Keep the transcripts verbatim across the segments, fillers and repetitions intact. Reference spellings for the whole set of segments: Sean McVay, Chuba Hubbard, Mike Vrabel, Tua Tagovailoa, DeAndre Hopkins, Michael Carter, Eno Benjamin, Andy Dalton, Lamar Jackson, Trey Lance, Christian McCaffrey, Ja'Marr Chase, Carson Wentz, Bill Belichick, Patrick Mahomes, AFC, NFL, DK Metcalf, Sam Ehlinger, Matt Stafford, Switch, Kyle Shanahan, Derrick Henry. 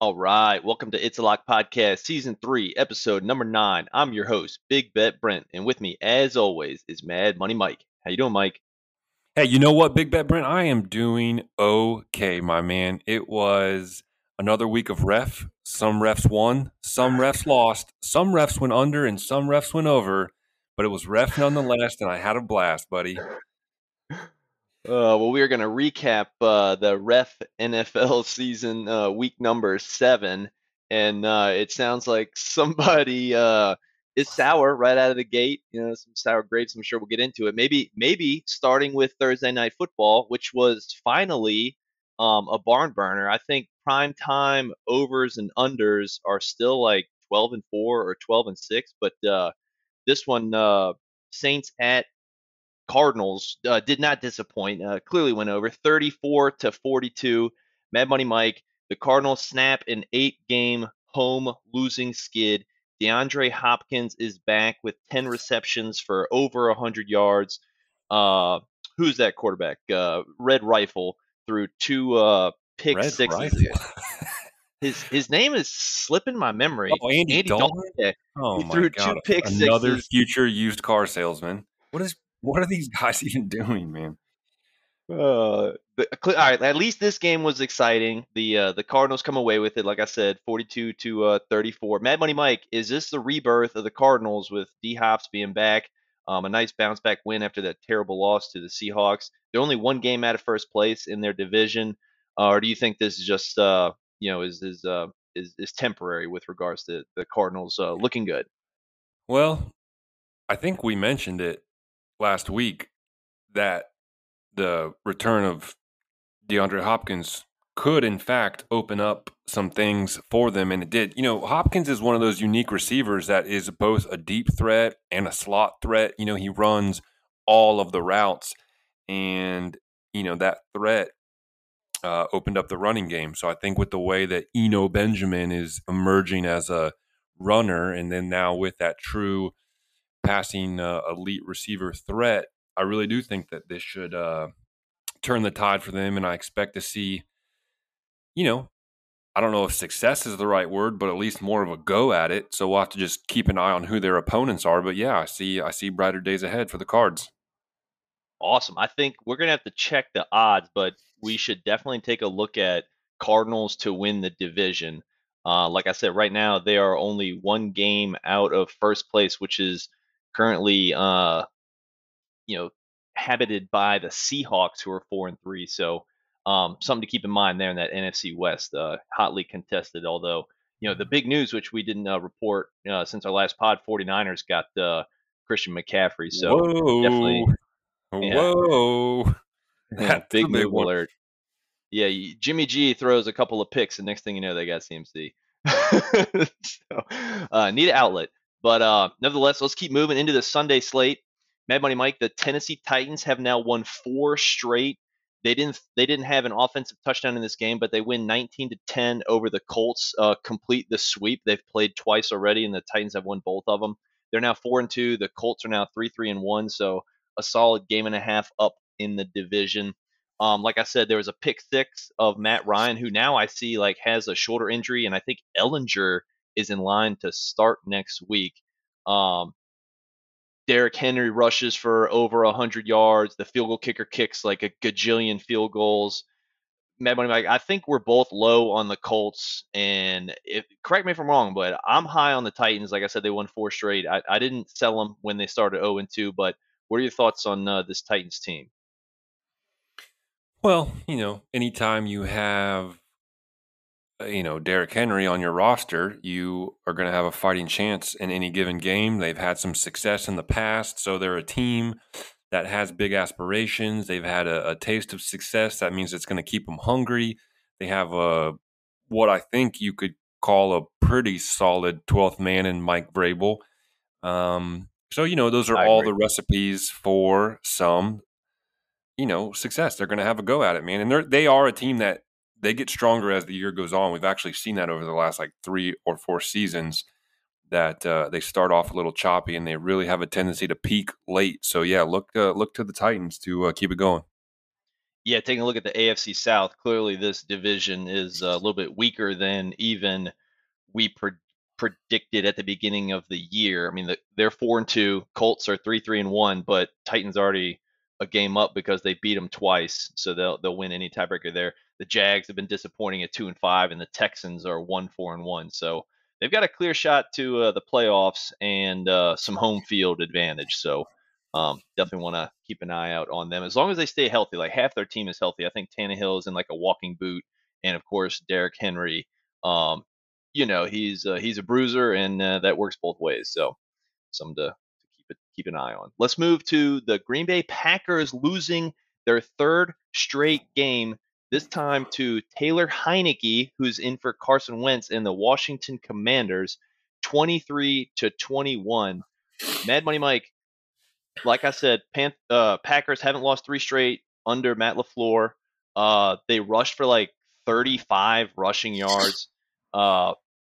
All right, welcome to It's a Lock Podcast, Season three, Episode number nine. I'm your host, Big Bet Brent, and with me, as always, is Mad Money Mike. How you doing, Mike? Hey, you know what, Big Bet Brent? I am doing okay, my man. It was another week of ref. Some refs won, some refs lost, some refs went under, and some refs went over, but it was ref nonetheless, and I had a blast, buddy. Uh, well, we are going to recap uh, the Ref N F L season, uh, week number seven, and uh, it sounds like somebody uh, is sour right out of the gate. You know, some sour grapes. I'm sure we'll get into it. Maybe, maybe starting with Thursday Night Football, which was finally um, a barn burner. I think primetime overs and unders are still like twelve and four or twelve and six, but uh, this one, uh, Saints at Cardinals uh, did not disappoint. Uh, clearly went over thirty-four to forty-two. Mad Money Mike, the Cardinals snap an eight-game home losing skid. DeAndre Hopkins is back with ten receptions for over one hundred yards. Uh, who's that quarterback? Uh, Red Rifle threw two uh, pick Red sixes. his his name is slipping my memory. Oh, Andy, Andy Dalton. Dalton. Oh, he my threw God. Two pick sixes. Another future used car salesman. What is? What are these guys even doing, man? Uh, but, all right, at least this game was exciting. The uh, the Cardinals come away with it, like I said, forty-two to thirty-four. Mad Money Mike, is this the rebirth of the Cardinals with D-Hop's being back? Um, a nice bounce-back win after that terrible loss to the Seahawks. They're only one game out of first place in their division. Uh, or do you think this is just, uh, you know, is is, uh, is is temporary with regards to the Cardinals uh, looking good? Well, I think we mentioned it last week that the return of DeAndre Hopkins could, in fact, open up some things for them, and it did. You know, Hopkins is one of those unique receivers that is both a deep threat and a slot threat. You know, he runs all of the routes, and, you know, that threat uh, opened up the running game. So I think with the way that Eno Benjamin is emerging as a runner, and then now with that true passing uh, elite receiver threat, I really do think that this should uh, turn the tide for them, and I expect to see, you know, I don't know if success is the right word, but at least more of a go at it. So we'll have to just keep an eye on who their opponents are. But yeah, I see, I see brighter days ahead for the Cards. Awesome. I think we're gonna have to check the odds, but we should definitely take a look at Cardinals to win the division. Uh, like I said, right now they are only one game out of first place, which is currently, uh, you know, habited by the Seahawks, who are four and three. So um, something to keep in mind there in that N F C West, uh, hotly contested. Although, you know, the big news, which we didn't uh, report uh, since our last pod, 49ers got uh, Christian McCaffrey. So whoa. definitely, yeah. whoa, yeah, big move one. Alert. Yeah, Jimmy G throws a couple of picks, and next thing you know, they got C M C. so, uh, need an outlet. But uh, nevertheless, let's keep moving into the Sunday slate. Mad Money Mike, the Tennessee Titans have now won four straight. They didn't they didn't have an offensive touchdown in this game, but they win nineteen to ten over the Colts, uh, complete the sweep. They've played twice already, and the Titans have won both of them. They're now four and two. The Colts are now three three and one, so a solid game and a half up in the division. Um, like I said, there was a pick six of Matt Ryan, who now I see like has a shoulder injury, and I think Ehlinger is in line to start next week. Um, Derrick Henry rushes for over one hundred yards. The field goal kicker kicks like a gajillion field goals. Mad Money Mike, I think we're both low on the Colts, and if, correct me if I'm wrong, but I'm high on the Titans. Like I said, they won four straight. I, I didn't sell them when they started oh and two, but what are your thoughts on uh, this Titans team? Well, you know, anytime you have, you know, Derrick Henry on your roster, you are going to have a fighting chance in any given game. They've had some success in the past, so they're a team that has big aspirations. They've had a, a taste of success. That means it's going to keep them hungry. They have a, what I think you could call a pretty solid twelfth man in Mike Vrabel. Um, so, you know, those are I all agree. the recipes for some, you know, success. They're going to have a go at it, man. And they're, they are a team that they get stronger as the year goes on. We've actually seen that over the last like three or four seasons, that uh, they start off a little choppy and they really have a tendency to peak late. So, yeah, look uh, look to the Titans to uh, keep it going. Yeah, taking a look at the A F C South, clearly this division is a little bit weaker than even we pre- predicted at the beginning of the year. I mean, the, they're four and two, Colts are three three and one, but Titans already a game up because they beat them twice, so they'll they'll win any tiebreaker there. The Jags have been disappointing at two and five, and the Texans are one four and one. So they've got a clear shot to uh, the playoffs and uh, some home field advantage. So um, definitely want to keep an eye out on them. As long as they stay healthy, like half their team is healthy. I think Tannehill is in like a walking boot. And, of course, Derrick Henry, um, you know, he's uh, he's a bruiser, and uh, that works both ways. So something to, to keep, it, keep an eye on. Let's move to the Green Bay Packers losing their third straight game, this time to Taylor Heinicke, who's in for Carson Wentz in the Washington Commanders, twenty-three to twenty-one. Mad Money Mike, like I said, Pan- uh, Packers haven't lost three straight under Matt LaFleur. Uh, they rushed for like thirty-five rushing yards. Uh,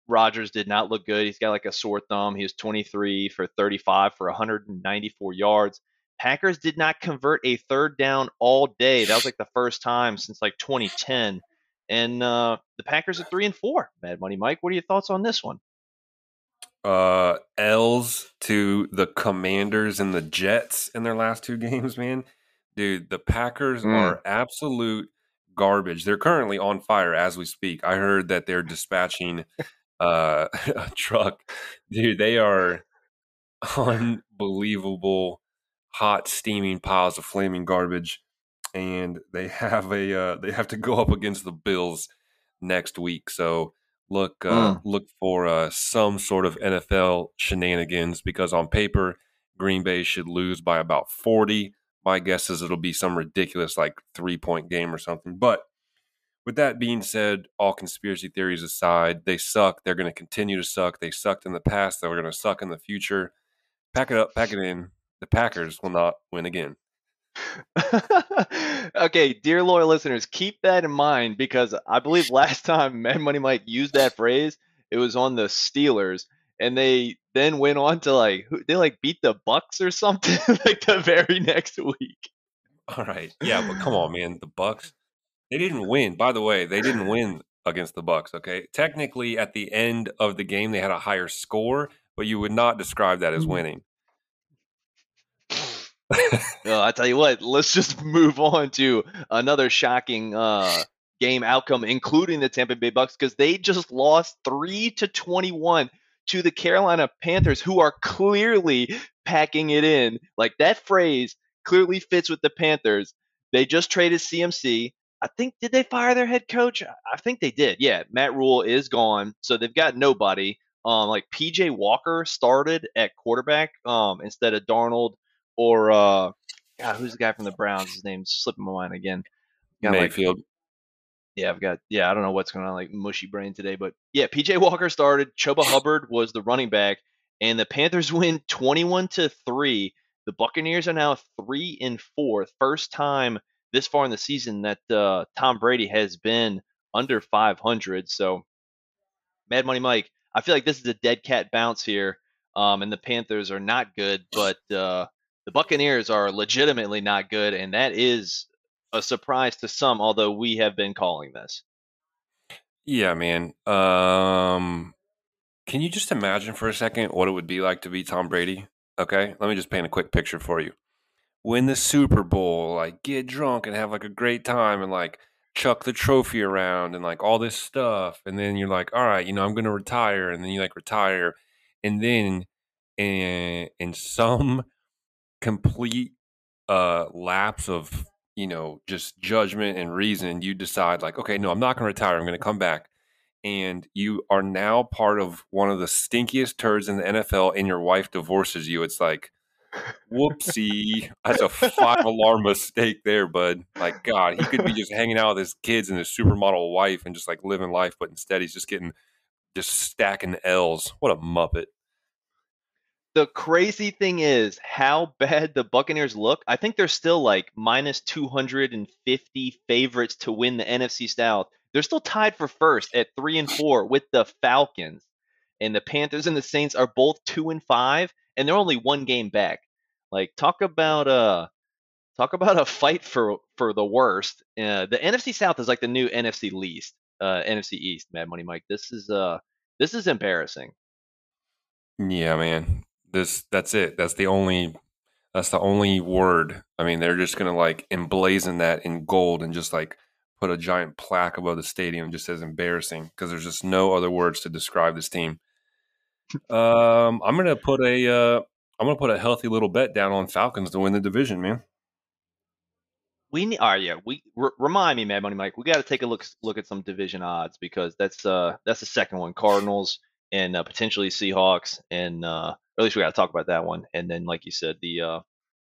Rodgers did not look good. He's got like a sore thumb. He was twenty-three for thirty-five for one hundred ninety-four yards. Packers did not convert a third down all day. That was like the first time since like twenty ten. And uh, the Packers are three and four. Mad Money Mike, what are your thoughts on this one? Uh, L's to the Commanders and the Jets in their last two games, man. Dude, the Packers mm. are absolute garbage. They're currently on fire as we speak. I heard that they're dispatching uh, a truck. Dude, they are unbelievable. Hot, steaming piles of flaming garbage, and they have a uh, they have to go up against the Bills next week. So look uh, mm. look for uh, some sort of N F L shenanigans, because on paper Green Bay should lose by about forty. My guess is it'll be some ridiculous like three point game or something. But with that being said, all conspiracy theories aside, they suck. They're going to continue to suck. They sucked in the past. They're going to suck in the future. Pack it up. Pack it in. The Packers will not win again. Okay, dear loyal listeners, keep that in mind, because I believe last time Mad Money Mike used that phrase, it was on the Steelers, and they then went on to like they like beat the Bucks or something like the very next week. All right, yeah, but come on, man, the Bucks, they didn't win. By the way, they didn't win against the Bucks. Okay, technically at the end of the game they had a higher score, but you would not describe that as winning. Well, I tell you what, let's just move on to another shocking uh, game outcome, including the Tampa Bay Bucks, because they just lost three to twenty-one to the Carolina Panthers, who are clearly packing it in. Like, that phrase clearly fits with the Panthers. They just traded C M C. I think, did they fire their head coach? I think they did. Yeah, Matt Rule is gone, so they've got nobody. Um, like, P J. Walker started at quarterback um, instead of Darnold. Or, uh, God, who's the guy from the Browns? His name's slipping my mind again. Got Mayfield. Like, yeah, I've got, yeah, I don't know what's going on, like, mushy brain today. But, yeah, P J. Walker started. Chuba Hubbard was the running back. And the Panthers win twenty-one to three. The Buccaneers are now three and four. First time this far in the season that uh, Tom Brady has been under five hundred. So, Mad Money Mike, I feel like this is a dead cat bounce here. Um, and the Panthers are not good, but, uh, the Buccaneers are legitimately not good, and that is a surprise to some, although we have been calling this. Yeah, man. Um, can you just imagine for a second what it would be like to be Tom Brady? Okay, let me just paint a quick picture for you. Win the Super Bowl, like get drunk and have like a great time and like chuck the trophy around and like all this stuff. And then you're like, all right, you know, I'm going to retire. And then you like retire. And then in, in some complete uh, lapse of, you know, just judgment and reason, you decide like, okay, no, I'm not going to retire. I'm going to come back. And you are now part of one of the stinkiest turds in the N F L, and your wife divorces you. It's like, Whoopsie. That's a five-alarm mistake there, bud. Like, God, he could be just hanging out with his kids and his supermodel wife and just, like, living life, but instead he's just getting – just stacking L's. What a muppet. The crazy thing is how bad the Buccaneers look. I think they're still, like, minus two hundred fifty favorites to win the N F C South. They're still tied for first at three and four with the Falcons. And the Panthers and the Saints are both two and five, and they're only one game back. Like, talk about a talk about a fight for for the worst. Uh, the N F C South is like the new N F C least, uh, N F C East. Mad Money Mike, this is uh this is embarrassing. Yeah, man, this that's it. That's the only that's the only word. I mean, they're just gonna like emblazon that in gold and just like put a giant plaque above the stadium just as embarrassing because there's just no other words to describe this team. Um, I'm gonna put a uh, I'm gonna put a healthy little bet down on Falcons to win the division, man. We need, oh yeah, we r- remind me, Mad Money Mike, we got to take a look look at some division odds because that's uh that's the second one, Cardinals and uh, potentially Seahawks, and uh, or at least we got to talk about that one, and then like you said, the uh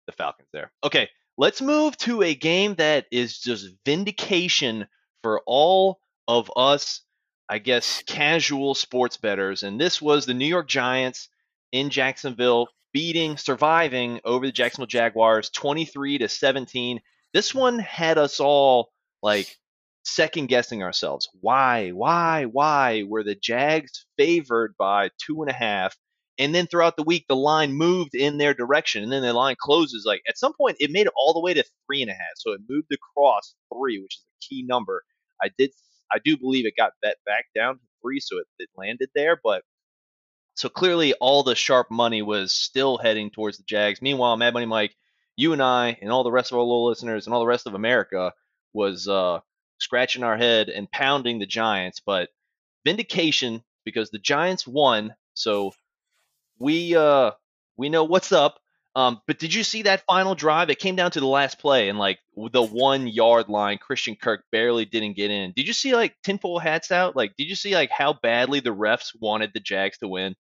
the Falcons there. Okay, let's move to a game that is just vindication for all of us. I guess, casual sports bettors. And this was the New York Giants in Jacksonville beating, surviving over the Jacksonville Jaguars twenty-three to seventeen. This one had us all like second guessing ourselves. Why, why, why were the Jags favored by two and a half? And then throughout the week, the line moved in their direction. And then the line closes. Like at some point, it made it all the way to three and a half. So it moved across three, which is a key number. I did I do believe it got bet back down to three, so it, it landed there. But so clearly all the sharp money was still heading towards the Jags. Meanwhile, Mad Money Mike, you and I and all the rest of our little listeners and all the rest of America was uh, scratching our head and pounding the Giants. But vindication because the Giants won, so we uh, we know what's up. Um, but did you see that final drive? It came down to the last play and like the one yard line, Christian Kirk barely didn't get in. Did you see like tinfoil hats out? Like, did you see like how badly the refs wanted the Jags to win?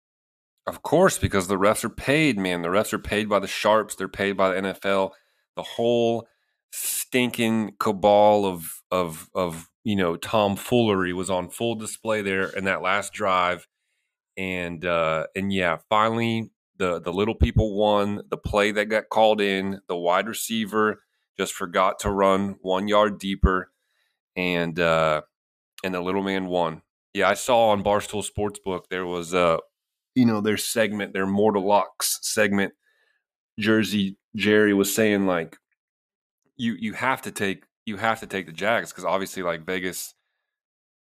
Of course, because the refs are paid, man. The refs are paid by the Sharps. They're paid by the N F L, the whole stinking cabal of, of, of, you know, tomfoolery was on full display there in that last drive. And, uh, and yeah, finally, The the little people won, the play that got called in, the wide receiver just forgot to run one yard deeper, and uh, and the little man won. Yeah, I saw on Barstool Sportsbook there was, uh, you know, their segment, their Mortal Locks segment. Jersey Jerry was saying like, you you have to take you have to take the Jags because obviously like Vegas,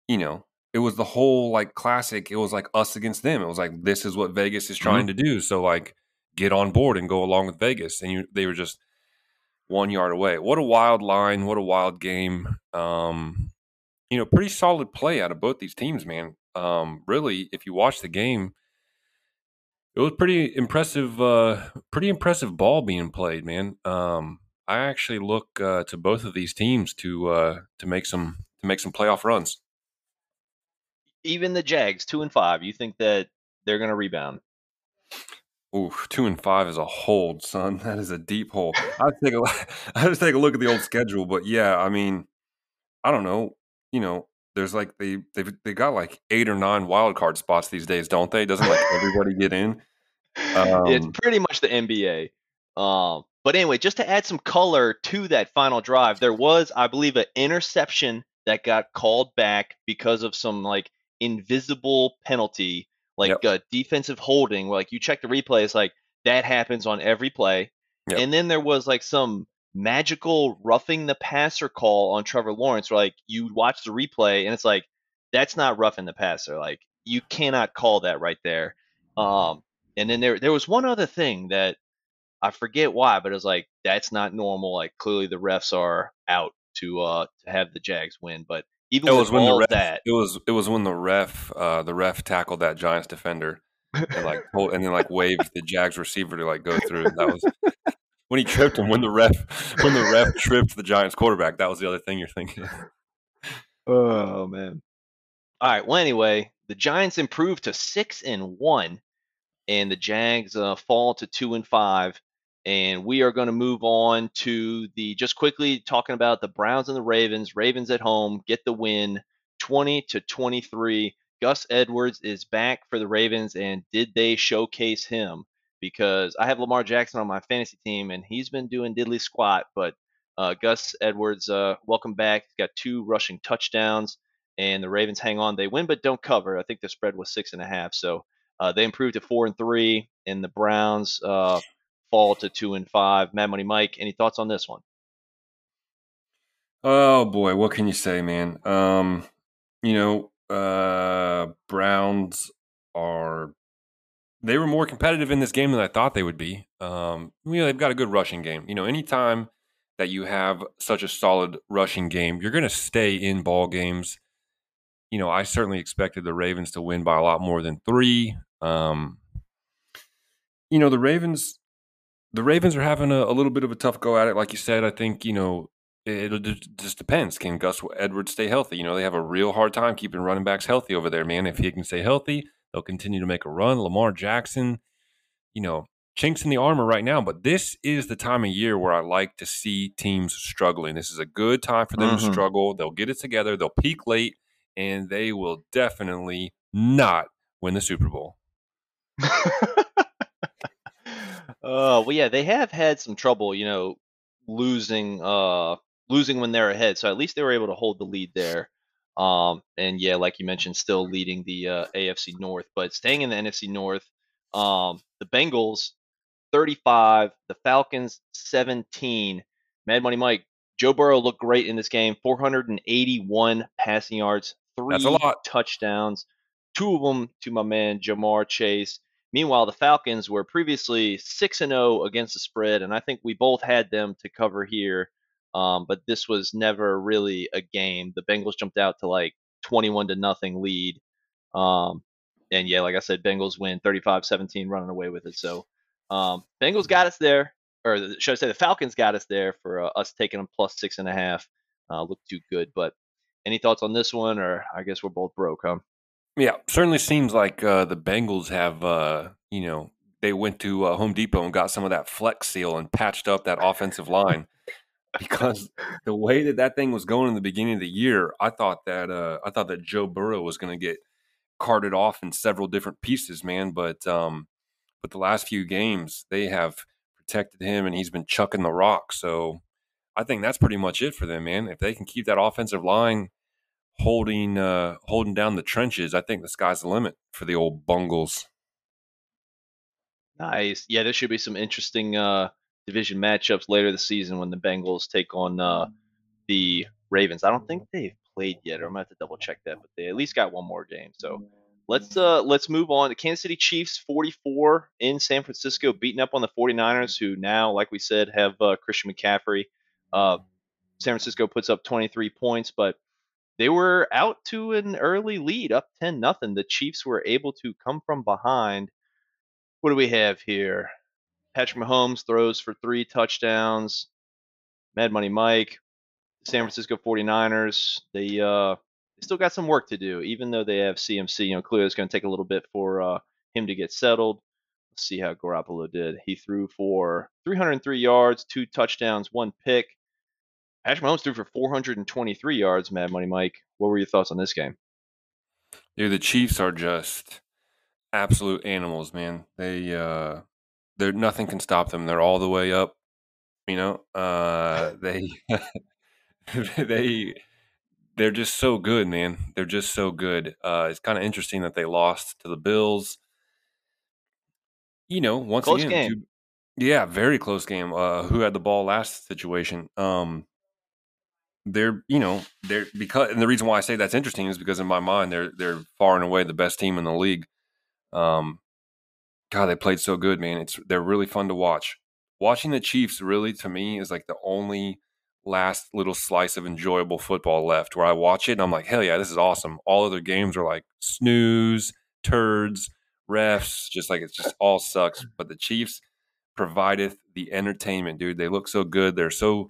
you know. It was the whole like classic. It was like us against them. It was like, this is what Vegas is trying mm-hmm. to do. So like get on board and go along with Vegas. And you, they were just one yard away. What a wild line. What a wild game. Um, you know, pretty solid play out of both these teams, man. Um, really, if you watch the game, it was pretty impressive, uh, pretty impressive ball being played, man. Um, I actually look uh, to both of these teams to, uh, to make some, to make some playoff runs. Even the Jags, two and five, you think that they're going to rebound? Ooh, two and five is a hold, son. That is a deep hole. I take a, I just take a look at the old schedule, but yeah, I mean, I don't know. You know, there's like they they they got like eight or nine wild card spots these days, don't they? Doesn't like everybody get in? Um, it's pretty much the N B A. Um, but anyway, just to add some color to that final drive, there was, I believe, an interception that got called back because of some like invisible penalty, like yep. uh, defensive holding, where like you check the replay, it's like that happens on every play. Yep. And then there was like some magical roughing the passer call on Trevor Lawrence, where like you watch the replay and it's like, that's not roughing the passer. Like you cannot call that right there. Um, and then there, there was one other thing that I forget why, but it was like, that's not normal. Like clearly the refs are out to, uh, to have the Jags win, but Even it was when the ref, that. It was it was when the ref uh, the ref tackled that Giants defender and like pulled, and then like waved the Jags receiver to like go through. That was when he tripped him. When the ref when the ref tripped the Giants quarterback. That was the other thing you're thinking. Oh man! All right. Well, anyway, the Giants improved to six and one, and the Jags uh, fall to two and five. And we are going to move on to the just quickly talking about the Browns and the Ravens. Ravens at home get the win twenty to twenty-three. Gus Edwards is back for the Ravens, and did they showcase him? Because I have Lamar Jackson on my fantasy team, and he's been doing diddly squat. But uh, Gus Edwards, uh, welcome back. He's got two rushing touchdowns, and the Ravens hang on. They win, but don't cover. I think the spread was six and a half. So uh, they improved to four and three, and the Browns uh, fall to two and five. Mad Money Mike, any thoughts on this one? Oh boy, what can you say, man? Um, you know, uh, Browns are. They were more competitive in this game than I thought they would be. Um, you know, they've got a good rushing game. You know, anytime that you have such a solid rushing game, you're going to stay in ball games. You know, I certainly expected the Ravens to win by a lot more than three. Um, you know, the Ravens, the Ravens are having a, a little bit of a tough go at it. Like you said, I think, you know, it, it just depends. Can Gus Edwards stay healthy? You know, they have a real hard time keeping running backs healthy over there, man. If he can stay healthy, they'll continue to make a run. Lamar Jackson, you know, chinks in the armor right now. But this is the time of year where I like to see teams struggling. This is a good time for them mm-hmm. to struggle. They'll get it together. They'll peak late. And they will definitely not win the Super Bowl. Oh, uh, well, yeah, they have had some trouble, you know, losing uh, losing when they're ahead. So at least they were able to hold the lead there. Um, and yeah, like you mentioned, still leading the uh, A F C North, but staying in the N F C North, um, the Bengals thirty-five, the Falcons seventeen. Mad Money Mike, Joe Burrow looked great in this game, four hundred eighty-one passing yards, three That's a lot. touchdowns, two of them to my man Ja'Marr Chase. Meanwhile, the Falcons were previously six and oh against the spread, and I think we both had them to cover here. Um, but this was never really a game. The Bengals jumped out to like twenty-one to nothing lead. Um, and yeah, like I said, Bengals win thirty-five seventeen, running away with it. So um, Bengals got us there, or should I say the Falcons got us there for uh, us taking them plus six and a half. Uh, looked too good. But any thoughts on this one? Or I guess we're both broke, huh? Yeah, certainly seems like uh, the Bengals have, uh, you know, they went to uh, Home Depot and got some of that Flex Seal and patched up that offensive line. Because the way that that thing was going in the beginning of the year, I thought that uh, I thought that Joe Burrow was going to get carted off in several different pieces, man. But um, but the last few games, they have protected him, and he's been chucking the rock. So I think that's pretty much it for them, man. If they can keep that offensive line holding uh, holding down the trenches, I think the sky's the limit for the old Bungles. Nice, yeah. There should be some interesting. Uh... division matchups later this season when the Bengals take on uh, the Ravens. I don't think they've played yet, or I'm going to have to double check that, but they at least got one more game. So let's uh, let's move on. The Kansas City Chiefs, forty-four in San Francisco, beating up on the 49ers, who now, like we said, have uh, Christian McCaffrey. Uh, San Francisco puts up twenty-three points, but they were out to an early lead, up ten nothing. The Chiefs were able to come from behind. What do we have here? Patrick Mahomes throws for three touchdowns. Mad Money Mike, San Francisco 49ers, they uh, they still got some work to do, even though they have C M C. You know, clearly it's going to take a little bit for uh, him to get settled. Let's see how Garoppolo did. He threw for three hundred three yards, two touchdowns, one pick. Patrick Mahomes threw for four hundred twenty-three yards, Mad Money Mike. What were your thoughts on this game? Dude, the Chiefs are just absolute animals, man. They uh... – They're, nothing can stop them. They're all the way up, you know. Uh, they, they, they're just so good, man. They're just so good. Uh, it's kind of interesting that they lost to the Bills. You know, once close again, game. Two, yeah, very close game. Uh, who had the ball last situation? Um, they're, you know, they're because, and the reason why I say that's interesting is because in my mind, they're they're far and away the best team in the league. Um. God, they played so good, man. It's they're really fun to watch. Watching the Chiefs really, to me, is like the only last little slice of enjoyable football left where I watch it and I'm like, hell yeah, this is awesome. All other games are like snooze, turds, refs, just like it's just all sucks. But the Chiefs provideth the entertainment, dude. They look so good. They're so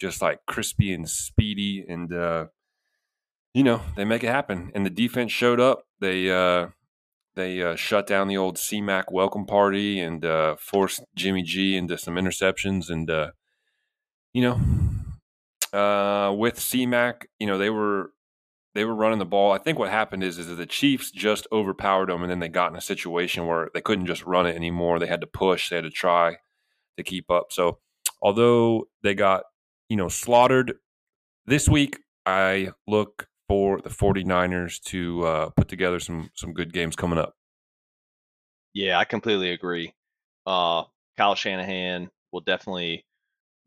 just like crispy and speedy and, uh, you know, they make it happen. And the defense showed up. They – uh They uh, shut down the old C-Mac welcome party and uh, forced Jimmy G into some interceptions. And, uh, you know, uh, with C-Mac, you know, they were they were running the ball. I think what happened is, is that the Chiefs just overpowered them, and then they got in a situation where they couldn't just run it anymore. They had to push. They had to try to keep up. So although they got, you know, slaughtered this week, I look for the 49ers to uh, put together some some good games coming up. Yeah, I completely agree. Uh, Kyle Shanahan will definitely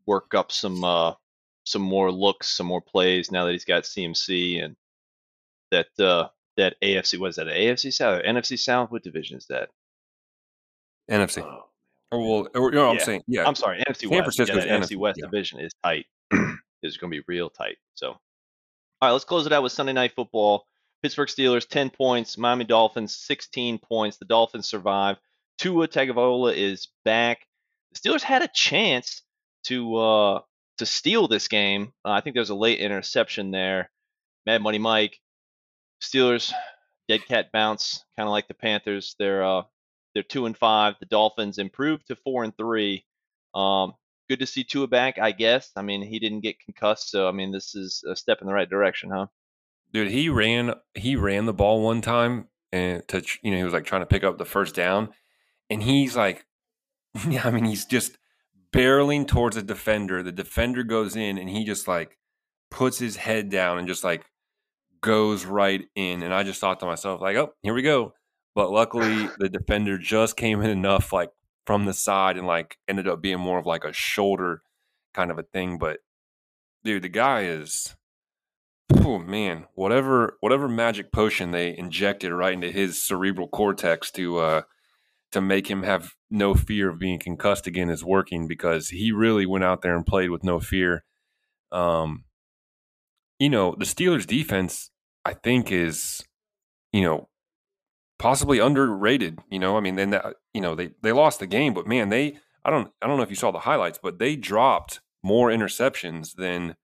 work up some uh, some more looks, some more plays now that he's got C M C and that uh, that A F C. What is that? A F C South? Or N F C South? What division is that? N F C. Oh. Or well, or, you know what yeah. I'm saying. Yeah, I'm sorry. N F C San West. Yeah, N F C West yeah. division is tight. It's going to be real tight. So. All right, let's close it out with Sunday Night Football. Pittsburgh Steelers, ten points. Miami Dolphins, sixteen points. The Dolphins survive. Tua Tagovailoa is back. The Steelers had a chance to uh, to steal this game. Uh, I think there's a late interception there. Mad Money Mike. Steelers, dead cat bounce, kind of like the Panthers. They're uh, they're two and five. The Dolphins improved to four and three. Um, Good to see Tua back, I guess. I mean, he didn't get concussed, so I mean, this is a step in the right direction, huh? Dude, he ran, he ran the ball one time, and to, you know, he was like trying to pick up the first down, and he's like, yeah, I mean, he's just barreling towards a defender. The defender goes in, and he just like puts his head down and just like goes right in. And I just thought to myself, like, oh, here we go. But luckily, the defender just came in enough, like. From the side and like ended up being more of like a shoulder kind of a thing. But dude, the guy is, oh man, whatever, whatever magic potion they injected right into his cerebral cortex to, uh, to make him have no fear of being concussed again is working, because he really went out there and played with no fear. Um, you know, the Steelers defense, I think is, you know, possibly underrated, you know. I mean, then that, you know, they they lost the game, but man, they I don't I don't know if you saw the highlights, but they dropped more interceptions than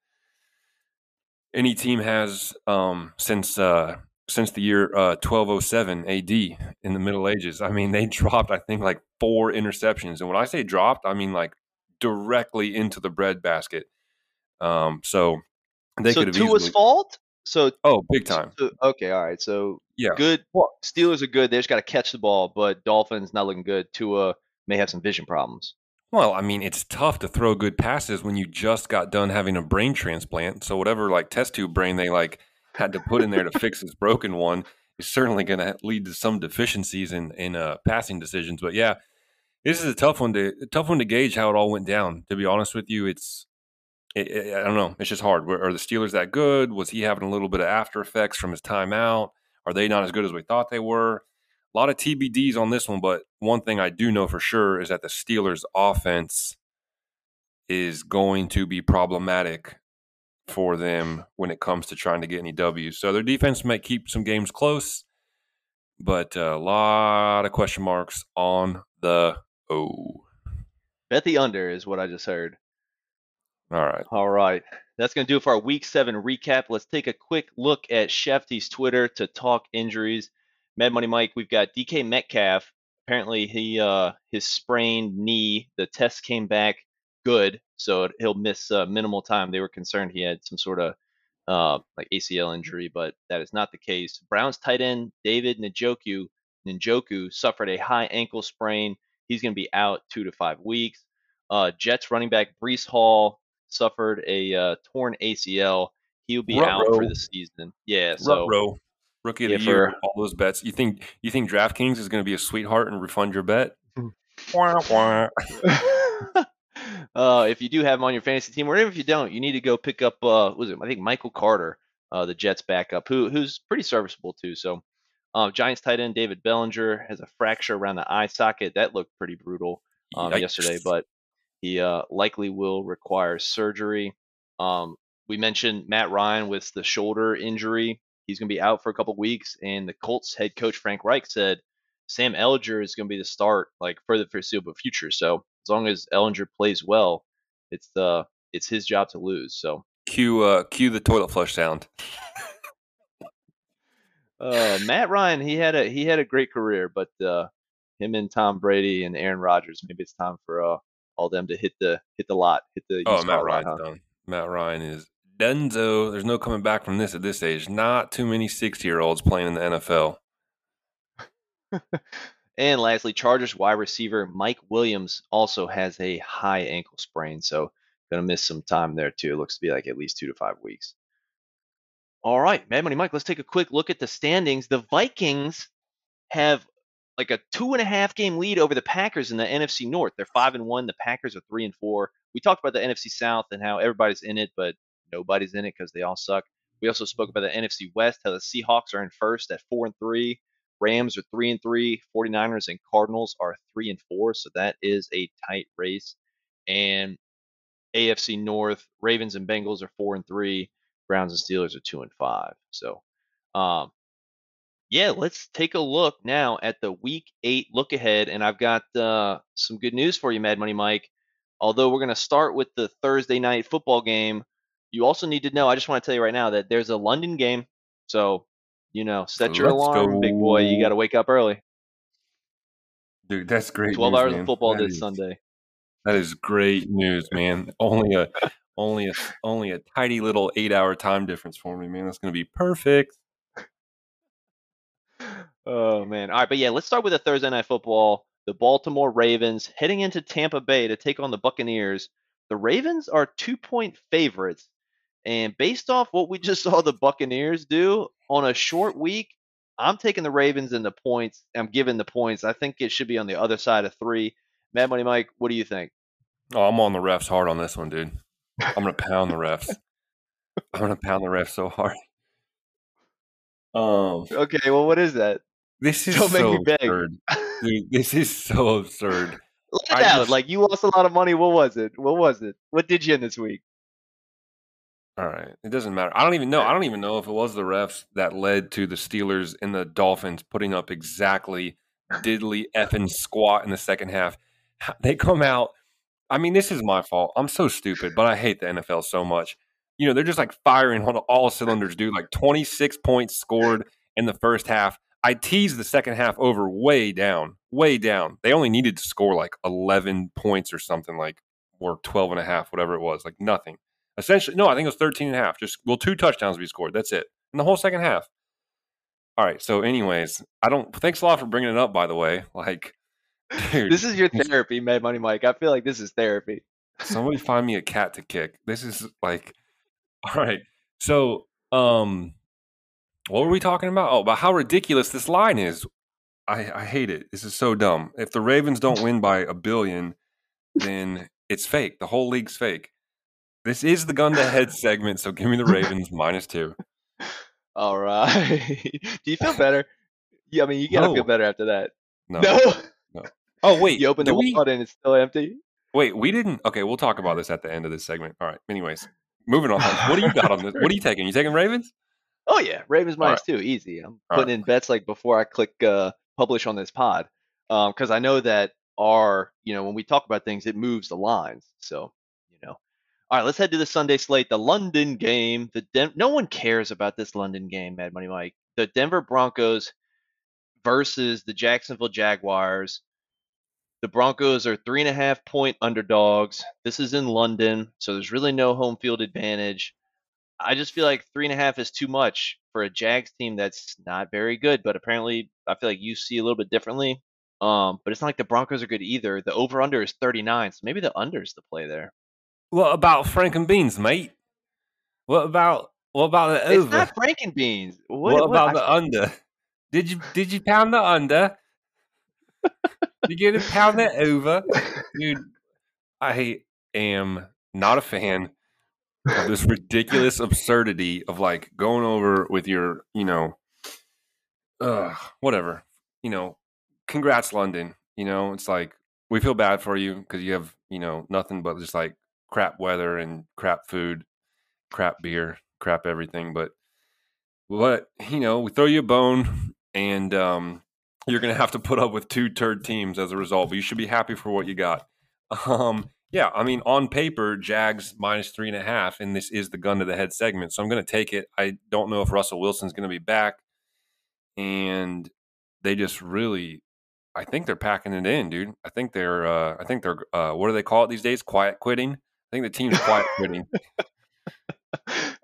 any team has um, since uh, since the year uh, twelve oh seven A D in the Middle Ages. I mean, they dropped I think like four interceptions, and when I say dropped, I mean like directly into the breadbasket. Um, so they so could have easily. So Tua's fault. So oh, big time. So, okay, all right. So yeah, good. Steelers are good. They just got to catch the ball, but Dolphins not looking good. Tua may have some vision problems. Well, I mean, it's tough to throw good passes when you just got done having a brain transplant. So whatever like test tube brain they like had to put in there to fix this broken one is certainly going to lead to some deficiencies in in uh, passing decisions. But yeah, this is a tough one to tough one to gauge how it all went down. To be honest with you, it's. It, it, I don't know. It's just hard. Were, are the Steelers that good? Was he having a little bit of after effects from his timeout? Are they not as good as we thought they were? A lot of T B Ds on this one, but one thing I do know for sure is that the Steelers' offense is going to be problematic for them when it comes to trying to get any W's. So their defense might keep some games close, but a lot of question marks on the O. Bet the under is what I just heard. All right. All right. That's going to do it for our week seven recap. Let's take a quick look at Shefty's Twitter to talk injuries. Mad Money Mike, we've got D K Metcalf. Apparently, he uh, his sprained knee, the test came back good, so he'll miss uh, minimal time. They were concerned he had some sort of uh, like A C L injury, but that is not the case. Browns tight end David Njoku, Njoku suffered a high ankle sprain. He's going to be out two to five weeks. Uh, Jets running back Breece Hall suffered a uh, torn A C L. He'll be Ruh-roh. out for the season. Yeah, so Ruh-roh. Rookie of yeah, the for, year. All those bets. You think you think DraftKings is going to be a sweetheart and refund your bet? uh, if you do have him on your fantasy team, or even if you don't, you need to go pick up. Uh, what was it? I think Michael Carter, uh, the Jets backup, who who's pretty serviceable too. So, uh, Giants tight end David Bellinger has a fracture around the eye socket. That looked pretty brutal um, yesterday, but. He uh, likely will require surgery. Um, we mentioned Matt Ryan with the shoulder injury. He's going to be out for a couple weeks. And the Colts head coach Frank Reich said Sam Ehlinger is going to be the start, like for the foreseeable future. So as long as Ehlinger plays well, it's the it's his job to lose. So cue uh, cue the toilet flush sound. Uh, Matt Ryan, he had a he had a great career, but uh, him and Tom Brady and Aaron Rodgers, maybe it's time for uh, all them to hit the hit the lot, hit the. Oh, Matt Ryan's lot, huh? done. Matt Ryan is donezo. There's no coming back from this at this age. Not too many sixty-year-olds playing in the N F L. And lastly, Chargers wide receiver Mike Williams also has a high ankle sprain, so going to miss some time there too. It looks to be like at least two to five weeks. All right, Mad Money Mike, let's take a quick look at the standings. The Vikings have like a two and a half game lead over the Packers in the N F C North. They're five and one. The Packers are three and four. We talked about the N F C South and how everybody's in it, but nobody's in it because they all suck. We also spoke about the N F C West, how the Seahawks are in first at four and three. Rams are three and three. forty-niners and Cardinals are three and four. So that is a tight race. And A F C North, Ravens and Bengals are four and three. Browns and Steelers are two and five. So, um, yeah, let's take a look now at the Week Eight look ahead, and I've got uh, some good news for you, Mad Money Mike. Although we're going to start with the Thursday night football game, you also need to know. I just want to tell you right now that there's a London game, so you know, set your Let's alarm, go. Big boy. You got to wake up early, dude. That's great. Twelve news, hours man. Of football that this is, Sunday. That is great news, man. Only a. Only a only a tidy little eight-hour time difference for me, man. That's going to be perfect. Oh, man. All right, but, yeah, let's start with a Thursday Night Football. The Baltimore Ravens heading into Tampa Bay to take on the Buccaneers. The Ravens are two-point favorites. And based off what we just saw the Buccaneers do on a short week, I'm taking the Ravens and the points. I'm giving the points. I think it should be on the other side of three. Mad Money Mike, what do you think? Oh, I'm on the refs hard on this one, dude. I'm going to pound the refs. I'm going to pound the refs so hard. Um. Okay, well, what is that? This is Don't so make me absurd. Dude, this is so absurd. Look at that. Like, you lost a lot of money. What was it? What was it? What did you in this week? All right. It doesn't matter. I don't even know. I don't even know if it was the refs that led to the Steelers and the Dolphins putting up exactly diddly effing squat in the second half. They come out. I mean, this is my fault. I'm so stupid, but I hate the N F L so much. You know, they're just like firing on all cylinders, dude. Like twenty-six points scored in the first half. I teased the second half over way down, way down. They only needed to score like eleven points or something, like, or twelve and a half, whatever it was, like nothing. Essentially, no, I think it was thirteen and a half. Just, well, two touchdowns we scored. That's it. In the whole second half. All right. So, anyways, I don't, thanks a lot for bringing it up, by the way. Like, dude, this is your therapy, Mad Money Mike. I feel like this is therapy. Somebody find me a cat to kick. This is like, all right. So, um, what were we talking about? Oh, about how ridiculous this line is. I, I hate it. This is so dumb. If the Ravens don't win by a billion, then it's fake. The whole league's fake. This is the gun to head segment. So give me the Ravens minus two. All right. Do you feel better? Yeah, I mean, you gotta no. feel better after that. No. no? no. Oh, wait. You open the wallet and it's still empty? Wait, we didn't. Okay, we'll talk about this at the end of this segment. All right. Anyways, moving on. What do you got on this? What are you taking? You taking Ravens? Oh, yeah. Ravens minus right. two. Easy. I'm All putting right. in bets like before I click uh, publish on this pod because um, I know that our, you know, when we talk about things, it moves the lines. So, you know. All right, let's head to the Sunday slate. The London game. The Den- No one cares about this London game, Mad Money Mike. The Denver Broncos versus the Jacksonville Jaguars. The Broncos are three and a half point underdogs. This is in London, so there's really no home field advantage. I just feel like three and a half is too much for a Jags team that's not very good, but apparently I feel like you see a little bit differently. Um, but it's not like the Broncos are good either. The over-under is thirty-nine, so maybe the under is the play there. What about Frank and Beans, mate? What about what about the over? It's not Frank and Beans. What, what about what? the I... under? Did you did you pound the under? You get to pound that over. Dude, I am not a fan of this ridiculous absurdity of like going over with your, you know, uh, whatever. You know, congrats, London. You know, it's like we feel bad for you because you have, you know, nothing but just like crap weather and crap food, crap beer, crap everything. But, but you know, we throw you a bone and, um, you're going to have to put up with two turd teams as a result, but you should be happy for what you got. Um, yeah, I mean, on paper, Jags minus three and a half, and this is the gun to the head segment, so I'm going to take it. I don't know if Russell Wilson's going to be back. and they just really, I think they're packing it in, dude. I think they're, uh, I think they're, uh, what do they call it these days? Quiet quitting. I think the team's quiet quitting.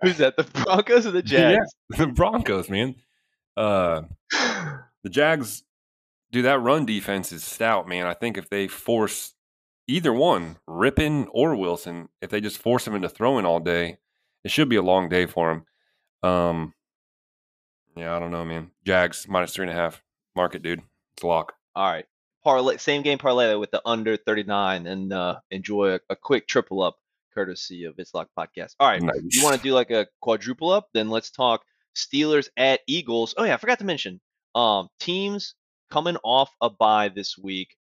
Who's that? The Broncos or the Jags? Yeah, the Broncos, man. Uh, the Jags, dude, that run defense is stout, man. I think if they force either one, Rippon or Wilson, if they just force them into throwing all day, it should be a long day for them. Um, yeah, I don't know, man. Jags, minus three and a half. Mark it, dude. It's a lock. All right. Parlay, same game parlay with the under thirty-nine, and uh, enjoy a, a quick triple up courtesy of It's Lock Podcast. All right. Nice. You want to do like a quadruple up? Then let's talk Steelers at Eagles. Oh, yeah. I forgot to mention um, teams coming off a bye this week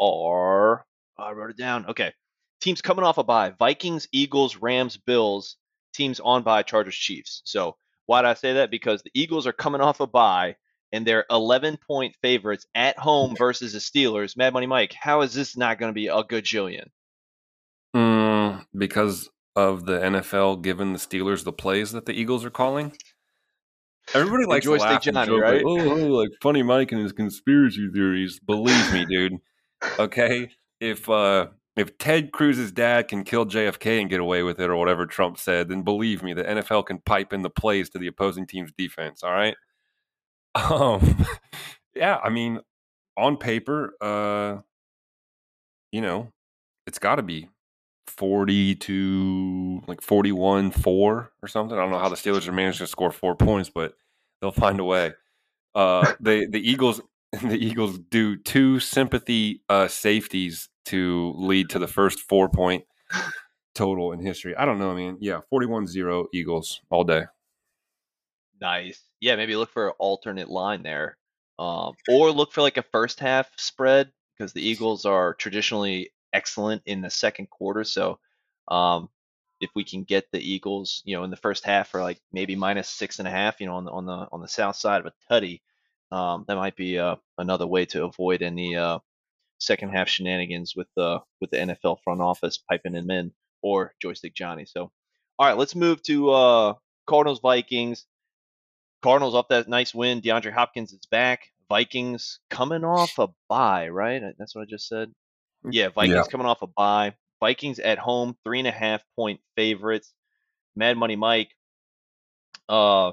are, oh, I wrote it down. Okay. Teams coming off a bye: Vikings, Eagles, Rams, Bills. Teams on bye: Chargers, Chiefs. So why did I say that? Because the Eagles are coming off a bye, and they're eleven-point favorites at home versus the Steelers. Mad Money Mike, how is this not going to be a gajillion? Mm, because of the N F L giving the Steelers the plays that the Eagles are calling. Everybody likes to laugh and joke, right? Like, oh, oh, like Funny Mike and his conspiracy theories. Believe me, dude. Okay? If uh, if Ted Cruz's dad can kill J F K and get away with it, or whatever Trump said, then believe me, the N F L can pipe in the plays to the opposing team's defense, all right? Um, yeah, I mean, on paper, uh, you know, it's got to be forty to like forty-one, four or something. I don't know how the Steelers are managing to score four points, but they'll find a way. Uh, they the Eagles the Eagles do two sympathy uh, safeties to lead to the first four point total in history. I don't know, man. Yeah, forty-one zero Eagles all day. Nice. Yeah, maybe look for an alternate line there, um, or look for like a first half spread, because the Eagles are traditionally excellent in the second quarter. So um, if we can get the Eagles, you know, in the first half for like maybe minus six and a half, you know, on the on the on the south side of a tutty, um, that might be uh, another way to avoid any uh, second half shenanigans with the uh, with the N F L front office piping in men or Joystick Johnny. So, all right, let's move to uh, Cardinals Vikings. Cardinals off that nice win. DeAndre Hopkins is back. Vikings coming off a bye, right? That's what I just said. Yeah, Vikings yeah. coming off a bye. Vikings at home, three and a half point favorites. Mad Money Mike. Uh,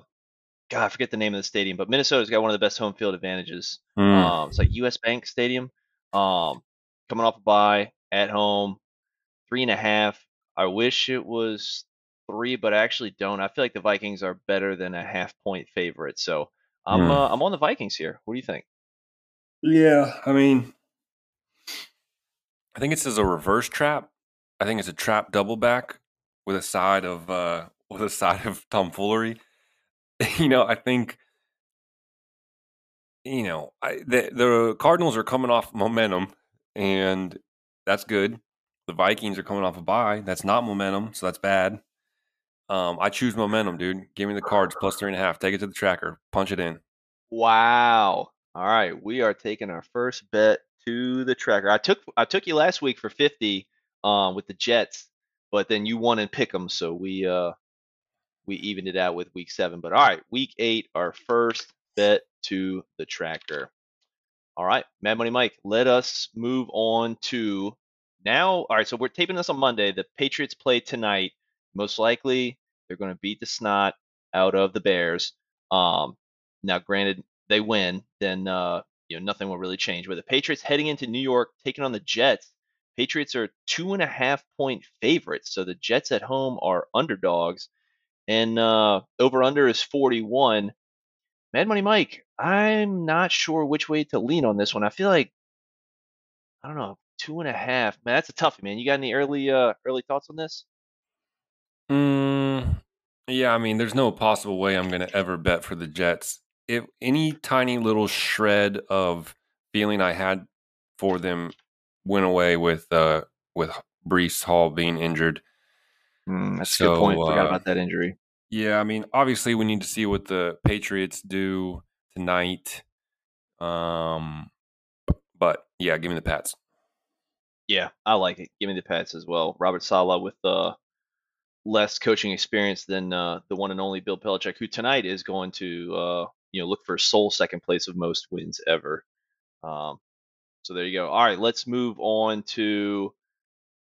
God, I forget the name of the stadium, but Minnesota's got one of the best home field advantages. Mm. Um, it's like U S Bank Stadium. Um, coming off a bye, at home, three and a half. I wish it was three, but I actually don't. I feel like the Vikings are better than a half point favorite, so I'm mm. uh, I'm on the Vikings here. What do you think? Yeah, I mean, I think it's as a reverse trap. I think it's a trap double back with a side of uh, with a side of tomfoolery. You know, I think you know I, the the Cardinals are coming off momentum, and that's good. The Vikings are coming off a bye. That's not momentum, so that's bad. Um, I choose momentum, dude. Give me the Cards plus three and a half. Take it to the tracker. Punch it in. Wow. All right. We are taking our first bet to the tracker. I took I took you last week for fifty um, with the Jets, but then you won and pick them, so we uh, we evened it out with week seven. But all right, week eight, our first bet to the tracker. All right, Mad Money Mike, let us move on to now. All right, so we're taping this on Monday. The Patriots play tonight. Most likely, they're going to beat the snot out of the Bears. Um, now, granted, they win, then uh, you know nothing will really change. But the Patriots heading into New York, taking on the Jets. Patriots are two and a half point favorites, so the Jets at home are underdogs, and uh, over under is forty-one. Mad Money Mike, I'm not sure which way to lean on this one. I feel like I don't know, two and a half. Man, that's a toughie, man. You got any early uh, early thoughts on this? Mm, yeah, I mean, there's no possible way I'm going to ever bet for the Jets. If any tiny little shred of feeling I had for them went away with uh, with Breece Hall being injured. Mm, that's so, a good point. I forgot uh, about that injury. Yeah, I mean, obviously we need to see what the Patriots do tonight. Um, But, yeah, give me the Pats. Yeah, I like it. Give me the Pats as well. Robert Saleh with the uh, less coaching experience than uh, the one and only Bill Belichick, who tonight is going to uh, you know, look for a sole second place of most wins ever. Um, so there you go. All right, let's move on to,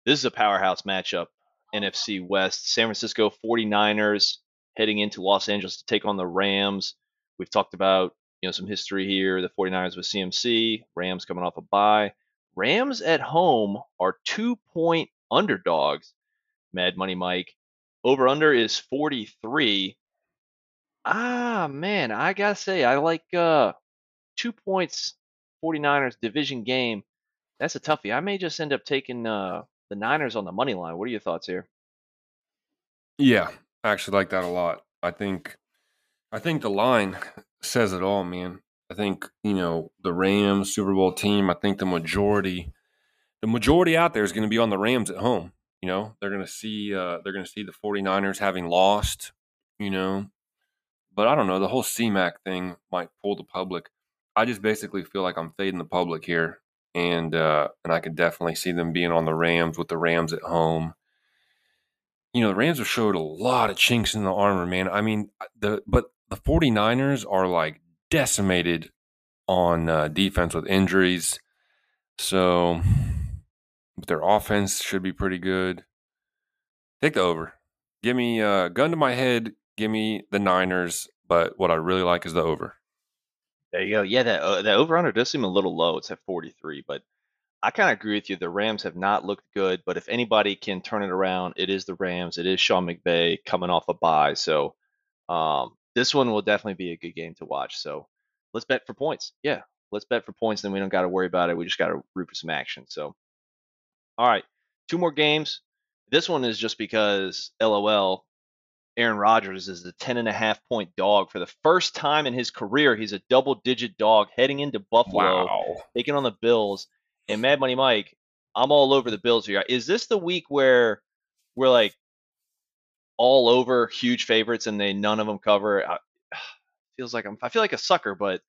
this is a powerhouse matchup, N F C West. San Francisco forty-niners heading into Los Angeles to take on the Rams. We've talked about, you know, some history here. The forty-niners with C M C, Rams coming off a bye. Rams at home are two-point underdogs. Mad Money Mike. Over-under is forty-three. Ah, man, I got to say, I like uh, two points, forty-niners division game. That's a toughie. I may just end up taking uh, the Niners on the money line. What are your thoughts here? Yeah, I actually like that a lot. I think I think the line says it all, man. I think, you know, the Rams Super Bowl team, I think the majority the majority out there is going to be on the Rams at home. You know, they're going to see uh, they're going to see the forty-niners having lost, you know. But I don't know, the whole C MAC thing might pull the public. I just basically feel like I'm fading the public here. And uh, and I could definitely see them being on the Rams with the Rams at home. You know, the Rams have showed a lot of chinks in the armor, man. I mean, the but the forty-niners are like decimated on uh, defense with injuries. So, but their offense should be pretty good. Take the over. Give me uh, gun to my head. Give me the Niners. But what I really like is the over. There you go. Yeah, that uh, that over-under does seem a little low. It's at forty-three, but I kind of agree with you. The Rams have not looked good, but if anybody can turn it around, it is the Rams. It is Sean McVay coming off a bye. So um, this one will definitely be a good game to watch. So let's bet for points. Yeah, let's bet for points. Then we don't got to worry about it. We just got to root for some action. So, all right, two more games. This one is just because, LOL, Aaron Rodgers is the ten and a half point dog. For the first time in his career, he's a double-digit dog heading into Buffalo, wow. taking on the Bills. And Mad Money Mike, I'm all over the Bills here. Is this the week where we're like all over huge favorites and they none of them cover? I, feels like I'm, I feel like a sucker, but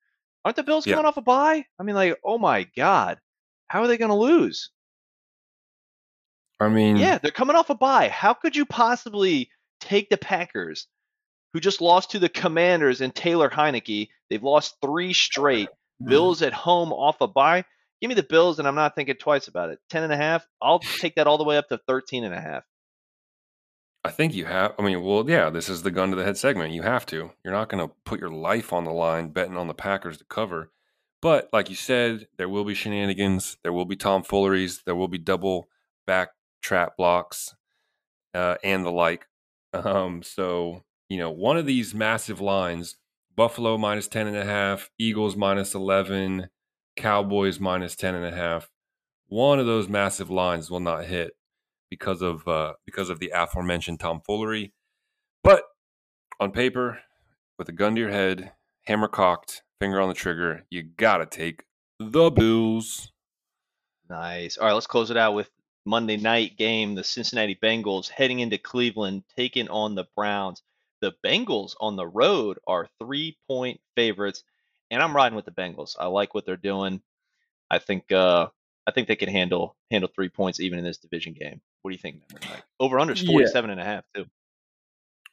aren't the Bills yeah. coming off a bye? I mean, like, oh my God, how are they going to lose? I mean, yeah, they're coming off a bye. How could you possibly take the Packers, who just lost to the Commanders and Taylor Heinicke? They've lost three straight. Bills at home off a bye. Give me the Bills, and I'm not thinking twice about it. Ten and a half, I'll take that all the way up to thirteen and a half. I think you have. I mean, well, yeah, this is the gun to the head segment. You have to. You're not going to put your life on the line betting on the Packers to cover. But like you said, there will be shenanigans. There will be tomfooleries. There will be double back trap blocks uh, and the like. Um, so, you know, one of these massive lines, Buffalo minus ten and a half, Eagles minus eleven, Cowboys minus ten and a half. One of those massive lines will not hit because of uh, because of the aforementioned tomfoolery. But on paper, with a gun to your head, hammer cocked, finger on the trigger, you gotta take the Bills. Nice. All right, let's close it out with Monday night game, the Cincinnati Bengals heading into Cleveland, taking on the Browns. The Bengals on the road are three-point favorites, and I'm riding with the Bengals. I like what they're doing. I think uh, I think they can handle handle three points even in this division game. What do you think? Like, over-under is forty-seven yeah. and a half, too.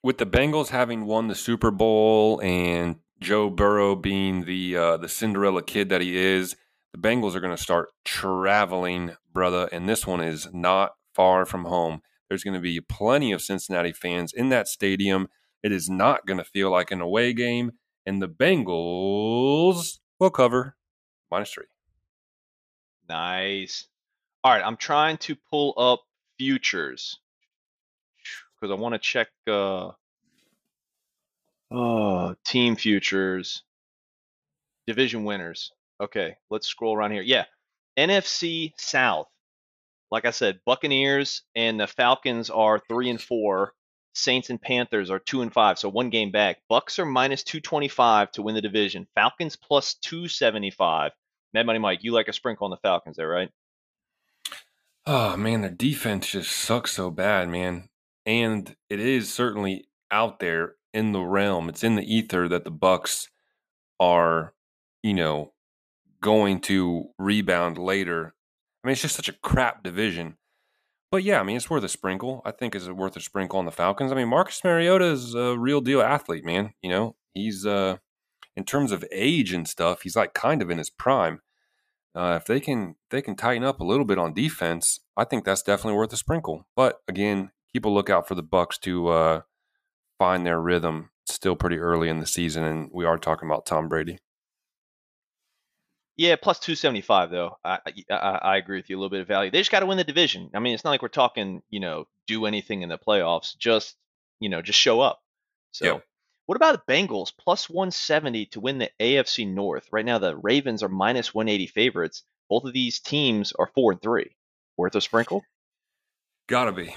With the Bengals having won the Super Bowl and Joe Burrow being the uh, the Cinderella kid that he is, the Bengals are going to start traveling, brother, and this one is not far from home. There's going to be plenty of Cincinnati fans in that stadium. It is not going to feel like an away game, and the Bengals will cover minus three. Nice. All right, I'm trying to pull up futures because I want to check uh, uh, team futures, division winners. Okay, let's scroll around here. Yeah, N F C South. Like I said, Buccaneers and the Falcons are three and four. Saints and Panthers are two and five, so one game back. Bucks are minus two twenty-five to win the division. Falcons plus two seventy-five. Mad Money Mike, you like a sprinkle on the Falcons there, right? Oh man, their defense just sucks so bad, man. And it is certainly out there in the realm. It's in the ether that the Bucks are, you know, going to rebound later. I mean, it's just such a crap division. But yeah, I mean, it's worth a sprinkle. I think it's worth a sprinkle on the Falcons. I mean, Marcus Mariota is a real deal athlete, man. You know, he's uh, in terms of age and stuff, he's like kind of in his prime. Uh, if they can they can tighten up a little bit on defense, I think that's definitely worth a sprinkle. But again, keep a lookout for the Bucs to uh, find their rhythm. It's still pretty early in the season, and we are talking about Tom Brady. Yeah, plus two seventy-five though. I, I I agree with you, a little bit of value. They just got to win the division. I mean, it's not like we're talking, you know, do anything in the playoffs. Just, you know, just show up. So. Yep. What about the Bengals? Plus one seventy to win the A F C North. Right now, the Ravens are minus one eighty favorites. Both of these teams are four and three. Worth a sprinkle? Gotta be.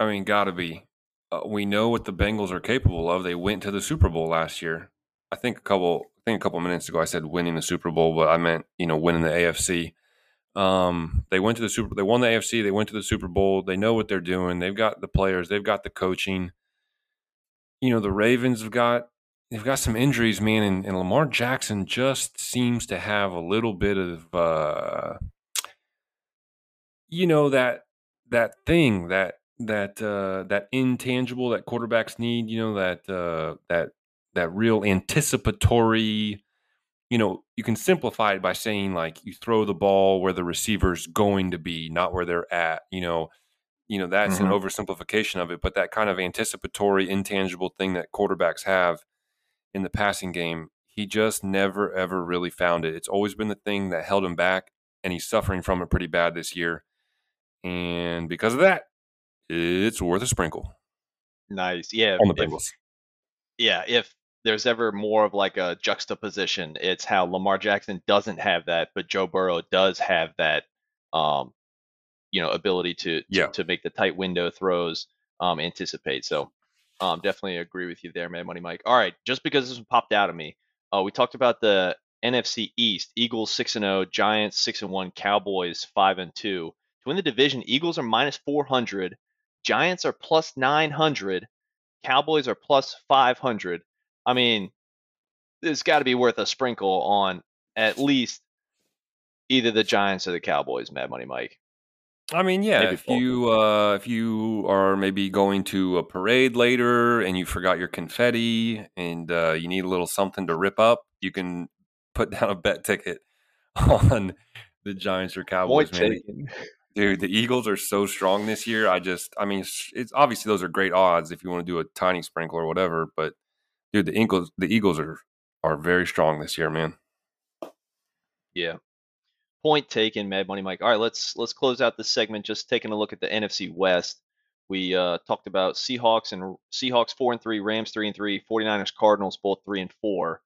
I mean, gotta be. Uh, we know what the Bengals are capable of. They went to the Super Bowl last year. I think a couple. I think a couple minutes ago, I said winning the Super Bowl, but I meant you know winning the A F C. Um, they went to the Super. They won the A F C. They went to the Super Bowl. They know what they're doing. They've got the players. They've got the coaching. You know, the Ravens have got they've got some injuries, man, and, and Lamar Jackson just seems to have a little bit of uh, you know that that thing that that uh, that intangible that quarterbacks need. You know that uh, that that real anticipatory. You know, you can simplify it by saying like you throw the ball where the receiver's going to be, not where they're at. You know. You know, that's mm-hmm. an oversimplification of it, but that kind of anticipatory, intangible thing that quarterbacks have in the passing game, he just never, ever really found it. It's always been the thing that held him back, and he's suffering from it pretty bad this year. And because of that, it's worth a sprinkle. Nice. Yeah. On the Bengals. Yeah. If there's ever more of like a juxtaposition, it's how Lamar Jackson doesn't have that, but Joe Burrow does have that. Um, you know, ability to, to, yeah. to make the tight window throws, um, anticipate. So um, definitely agree with you there, man. Money Mike. All right. Just because this one popped out of me, uh, we talked about the N F C East, Eagles six and oh, Giants six and one, Cowboys five and two. To win the division, Eagles are minus four hundred. Giants are plus nine hundred. Cowboys are plus five hundred. I mean, it's got to be worth a sprinkle on at least either the Giants or the Cowboys, Mad Money Mike. I mean, yeah, maybe if both. you uh, if you are maybe going to a parade later and you forgot your confetti and uh, you need a little something to rip up, you can put down a bet ticket on the Giants or Cowboys. Man. Dude, the Eagles are so strong this year. I just, I mean, it's, it's obviously those are great odds if you want to do a tiny sprinkle or whatever. But dude, the Eagles, the Eagles are are very strong this year, man. Yeah. Point taken, Mad Money Mike. All right, let's let's close out this segment just taking a look at the N F C West. We uh, talked about Seahawks and Seahawks four and three, Rams three and three, 49ers, Cardinals both three and four.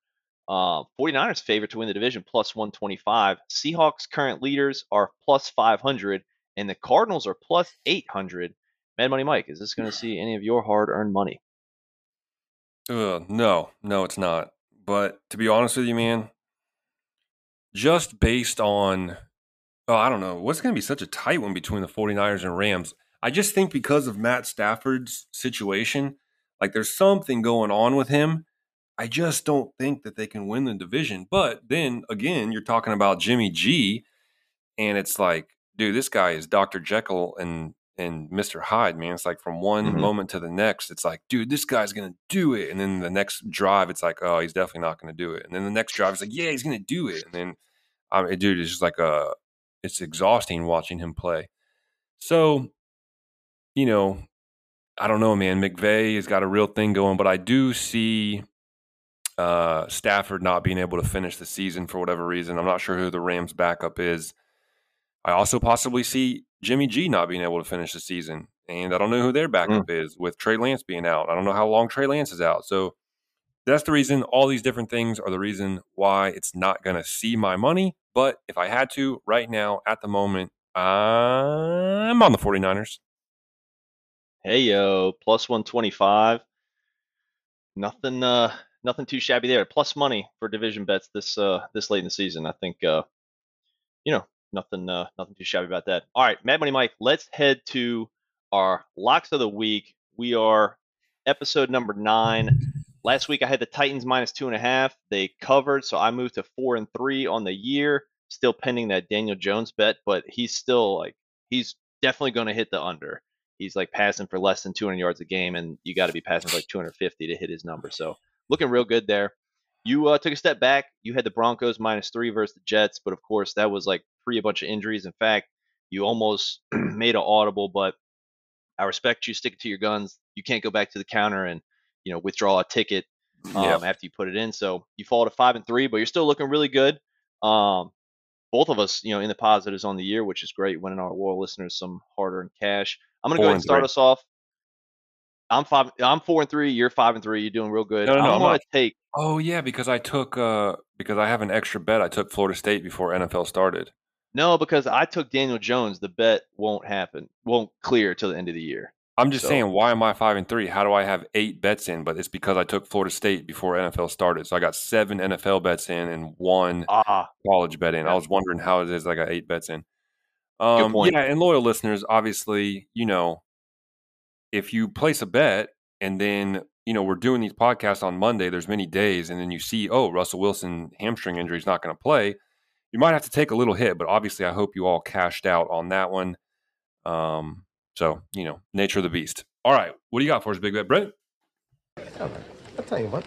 Uh, 49ers favorite to win the division plus one twenty-five. Seahawks current leaders are plus five hundred, and the Cardinals are plus eight hundred. Mad Money Mike, is this going to see any of your hard-earned money? Uh, no, no, it's not. But to be honest with you, man. Just based on, oh, I don't know, what's going to be such a tight one between the 49ers and Rams? I just think because of Matt Stafford's situation, like there's something going on with him. I just don't think that they can win the division. But then again, you're talking about Jimmy G, and it's like, dude, this guy is Doctor Jekyll and and Mister Hyde, man. It's like from one mm-hmm. moment to the next, it's like, dude, this guy's going to do it. And then the next drive, it's like, oh, he's definitely not going to do it. And then the next drive, it's like, yeah, he's going to do it. And then, I mean, dude, it's just like, a, it's exhausting watching him play. So, you know, I don't know, man. McVay has got a real thing going, but I do see uh, Stafford not being able to finish the season for whatever reason. I'm not sure who the Rams backup is. I also possibly see Jimmy G not being able to finish the season. And I don't know who their backup mm. is with Trey Lance being out. I don't know how long Trey Lance is out. So that's the reason all these different things are the reason why it's not going to see my money. But if I had to right now at the moment, I'm on the 49ers. Hey, yo, plus one twenty-five. Nothing, uh, nothing too shabby there. Plus money for division bets this, uh, this late in the season. I think, uh, you know, Nothing uh, nothing too shabby about that. All right, Mad Money Mike, let's head to our locks of the week. We are episode number nine. Last week I had the Titans minus two and a half. They covered, so I moved to four and three on the year. Still pending that Daniel Jones bet, but he's still like, he's definitely going to hit the under. He's like passing for less than two hundred yards a game, and you got to be passing for like two hundred fifty to hit his number. So looking real good there. you uh, took a step back. You had the Broncos minus three versus the Jets, but of course that was like pre a bunch of injuries. In fact, you almost made an audible, but I respect you sticking to your guns. You can't go back to the counter and, you know, withdraw a ticket um, yeah. after you put it in. So you fall to five and three, but you're still looking really good. Um, both of us, you know, in the positives on the year, which is great. Winning our loyal listeners some harder in cash. I'm going to go ahead and start us off. I'm five. I'm four and three. You're five and three. You're doing real good. No, no, I'm no, going to take. Oh yeah, because I took uh, because I have an extra bet. I took Florida State before N F L started. No, because I took Daniel Jones. The bet won't happen. Won't clear till the end of the year. I'm just so. saying, why am I five and three? How do I have eight bets in? But it's because I took Florida State before N F L started. So I got seven N F L bets in and one ah, college bet in. I was wondering how it is I got eight bets in. Um, Good point. Yeah, and loyal listeners, obviously, you know. If you place a bet and then, you know, we're doing these podcasts on Monday, there's many days, and then you see, oh, Russell Wilson hamstring injury is not going to play. You might have to take a little hit, but obviously I hope you all cashed out on that one. Um, so, you know, nature of the beast. All right. What do you got for us, Big Bet Brent? I'll tell you what.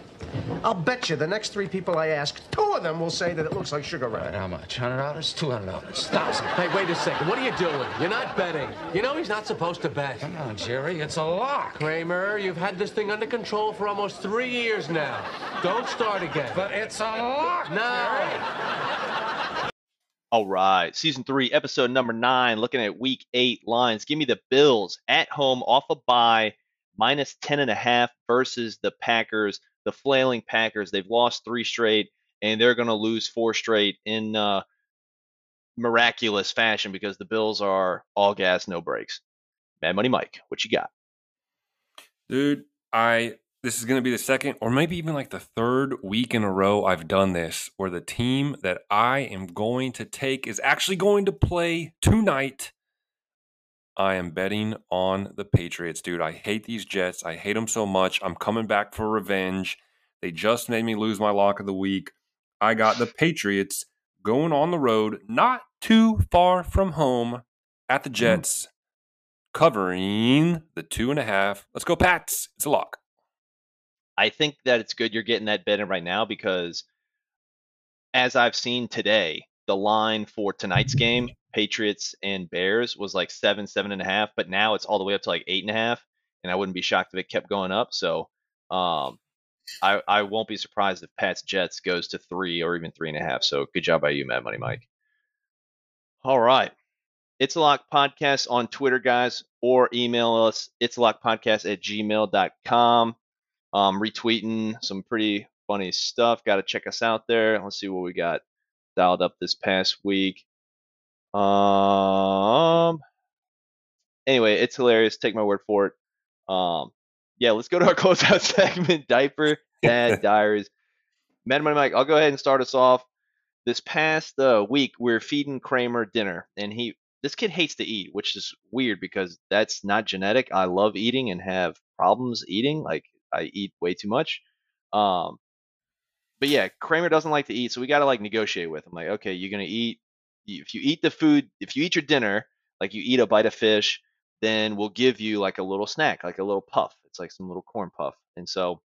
I'll bet you the next three people I ask, two of them will say that it looks like sugar right. How much? one hundred dollars? two hundred dollars? one thousand dollars? Hey, wait a second. What are you doing? You're not betting. You know he's not supposed to bet. Come on, Jerry. It's a lock. Kramer, you've had this thing under control for almost three years now. Don't start again. But it's a lock, no. All right. Season three, episode number nine, looking at week eight lines. Give me the Bills at home off a bye. Minus ten and a half versus the Packers, the flailing Packers. They've lost three straight, and they're going to lose four straight in uh, miraculous fashion because the Bills are all gas, no brakes. Mad Money Mike, what you got? Dude, I this is going to be the second or maybe even like the third week in a row I've done this where the team that I am going to take is actually going to play tonight. I am betting on the Patriots, dude. I hate these Jets. I hate them so much. I'm coming back for revenge. They just made me lose my lock of the week. I got the Patriots going on the road, not too far from home, at the Jets, covering the two and a half. Let's go, Pats. It's a lock. I think that it's good you're getting that bet in right now because, as I've seen today, the line for tonight's game, Patriots and Bears, was like seven, seven and a half, but now it's all the way up to like eight and a half, and I wouldn't be shocked if it kept going up. So um, I, I won't be surprised if Pats Jets goes to three or even three and a half. So good job by you, Mad Money Mike. All right. It's a Lock Podcast on Twitter, guys, or email us. It's a Lock Podcast at gmail dot com. Um, retweeting some pretty funny stuff. Got to check us out there. Let's see what we got dialed up this past week. Um. Anyway, it's hilarious. Take my word for it. Um. Yeah, let's go to our closeout segment. Diaper Dad Diaries. Mad Money Mike, I'll go ahead and start us off. This past uh, week, we we're feeding Kramer dinner, and he this kid hates to eat, which is weird because that's not genetic. I love eating and have problems eating. Like I eat way too much. Um. But yeah, Kramer doesn't like to eat, so we got to like negotiate with him. Like, okay, you're gonna eat. If you eat the food, if you eat your dinner, like you eat a bite of fish, then we'll give you like a little snack, like a little puff. It's like some little corn puff. And so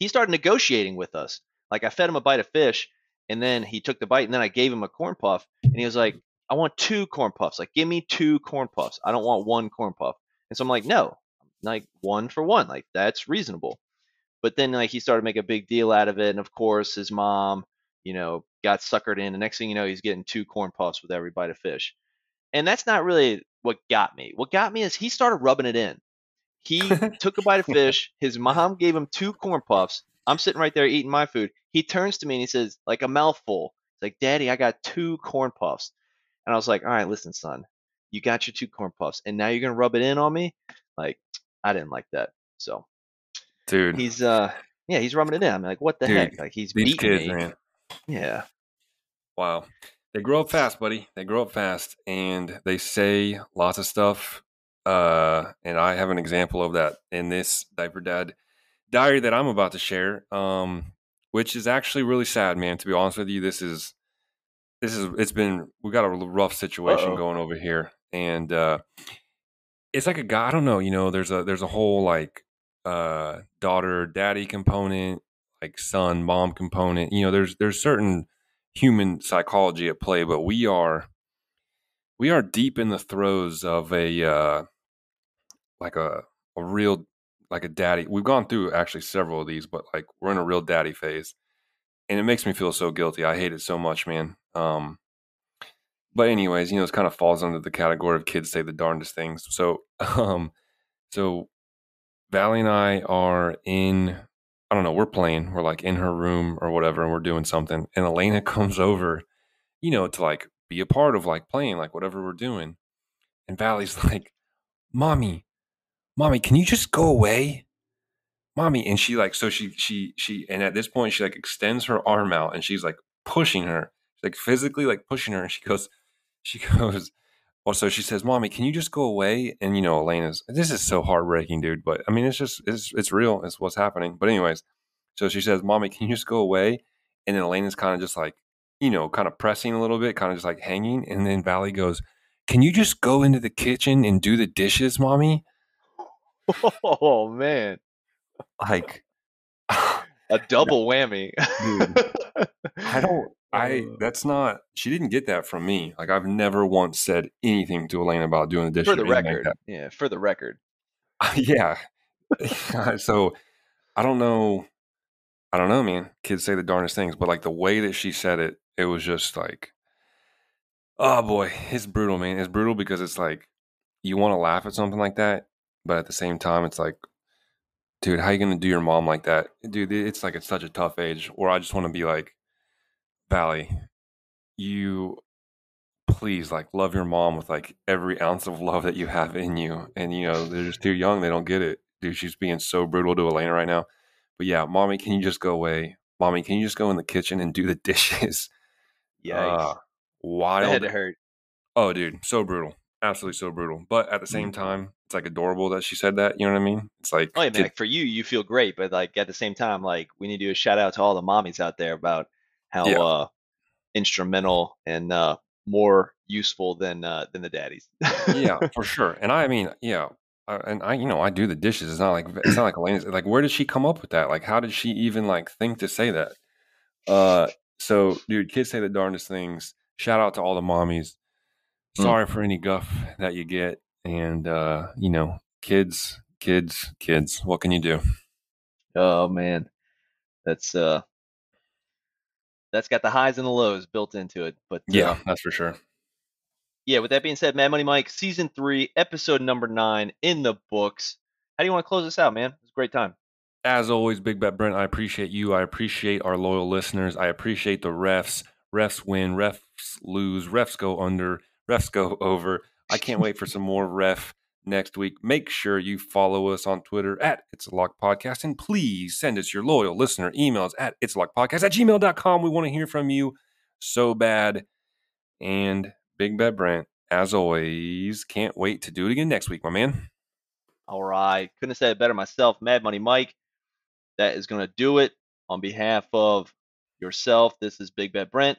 he started negotiating with us. Like I fed him a bite of fish and then he took the bite and then I gave him a corn puff and he was like, I want two corn puffs. Like, give me two corn puffs. I don't want one corn puff. And so I'm like, no, like one for one. Like that's reasonable. But then like he started to make a big deal out of it. And of course his mom, you know, got suckered in. The next thing you know, he's getting two corn puffs with every bite of fish. And that's not really what got me. What got me is he started rubbing it in. He took a bite of fish. His mom gave him two corn puffs. I'm sitting right there eating my food. He turns to me and he says, like a mouthful. He's like, Daddy, I got two corn puffs. And I was like, all right, listen, son, you got your two corn puffs. And now you're going to rub it in on me? Like, I didn't like that. So, dude, he's, uh, yeah, he's rubbing it in. I'm like, what the dude, heck? Like, he's beating kids, me. Man. Yeah. Wow. They grow up fast, buddy. They grow up fast and they say lots of stuff. Uh, and I have an example of that in this Diaper Dad diary that I'm about to share, um, which is actually really sad, man. To be honest with you, this is, this is, it's been, we got a rough situation Uh-oh. going over here. And uh, it's like a guy, I don't know, you know, there's a, there's a whole like uh, daughter, daddy component. like son mom component. You know, there's there's certain human psychology at play, but we are we are deep in the throes of a uh, like a a real like a daddy. We've gone through actually several of these, but like we're in a real daddy phase, and it makes me feel so guilty. I hate it so much, man. Um, but anyways, you know, it kind of falls under the category of kids say the darndest things. So, um, so Valley and I are in, I don't know, we're playing, we're like in her room or whatever, and we're doing something. And Elena comes over, you know, to like be a part of like playing, like whatever we're doing. And Valley's like, mommy, mommy, can you just go away? Mommy. And she like, so she, she, she, and at this point she like extends her arm out and she's like pushing her, she's like physically like pushing her. And she goes, she goes, well, so she says, mommy, can you just go away? And you know, Elena's, this is so heartbreaking, dude. But I mean, it's just, it's, it's real. It's what's happening. But anyways, so she says, mommy, can you just go away? And then Elena's kind of just like, you know, kind of pressing a little bit, kind of just like hanging. And then Valley goes, can you just go into the kitchen and do the dishes, mommy? Oh man. Like a double whammy. Dude, I don't, I, that's not, she didn't get that from me. Like I've never once said anything to Elena about doing the dishes. For the record. Like yeah. For the record. Uh, yeah. So I don't know. I don't know, man. Kids say the darndest things, but like the way that she said it, it was just like, oh boy, it's brutal, man. It's brutal because it's like, you want to laugh at something like that. But at the same time, it's like, dude, how you going to do your mom like that? Dude, it's like it's such a tough age where I just want to be like, Valley, you please like love your mom with like every ounce of love that you have in you. And, you know, they're just too young. They don't get it. Dude, she's being so brutal to Elena right now. But yeah, mommy, can you just go away? Mommy, can you just go in the kitchen and do the dishes? Yikes. Uh, wild. That had to hurt. Oh, dude, so brutal. Absolutely so brutal. But at the same time, it's like adorable that she said that. You know what I mean? It's like, oh, yeah, man, like for you, you feel great. But like at the same time, like we need to do a shout out to all the mommies out there about how yeah. uh, instrumental and uh, more useful than uh, than the daddies. Yeah, for sure. And I mean, yeah. I, and I, you know, I do the dishes. It's not like it's not like Elena's. Like, where did she come up with that? Like, how did she even like think to say that? Uh, so, dude, kids say the darndest things. Shout out to all the mommies. Sorry for any guff that you get. And, uh, you know, kids, kids, kids, what can you do? Oh, man. That's uh, that's got the highs and the lows built into it. But yeah, uh, that's for sure. Yeah. With that being said, Mad Money Mike, season three, episode number nine in the books. How do you want to close this out, man? It was a great time. As always, Big Bet Brent, I appreciate you. I appreciate our loyal listeners. I appreciate the refs. Refs win, refs lose, refs go under, refs go over. I can't wait for some more ref next week. Make sure you follow us on Twitter at It's a Lock Podcast, and please send us your loyal listener emails at itsalockpodcast at gmail dot com. We want to hear from you so bad. And Big Bad Brent, as always, can't wait to do it again next week, my man. All right. Couldn't have said it better myself. Mad Money Mike, that is going to do it. On behalf of yourself, this is Big Bad Brent.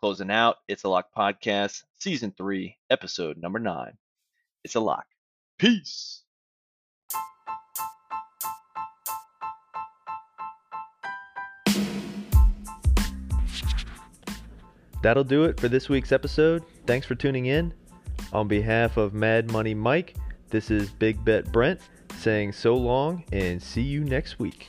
Closing out, It's a Lock Podcast, Season three, Episode number nine. It's a Lock. Peace. That'll do it for this week's episode. Thanks for tuning in. On behalf of Mad Money Mike, this is Big Bet Brent saying so long and see you next week.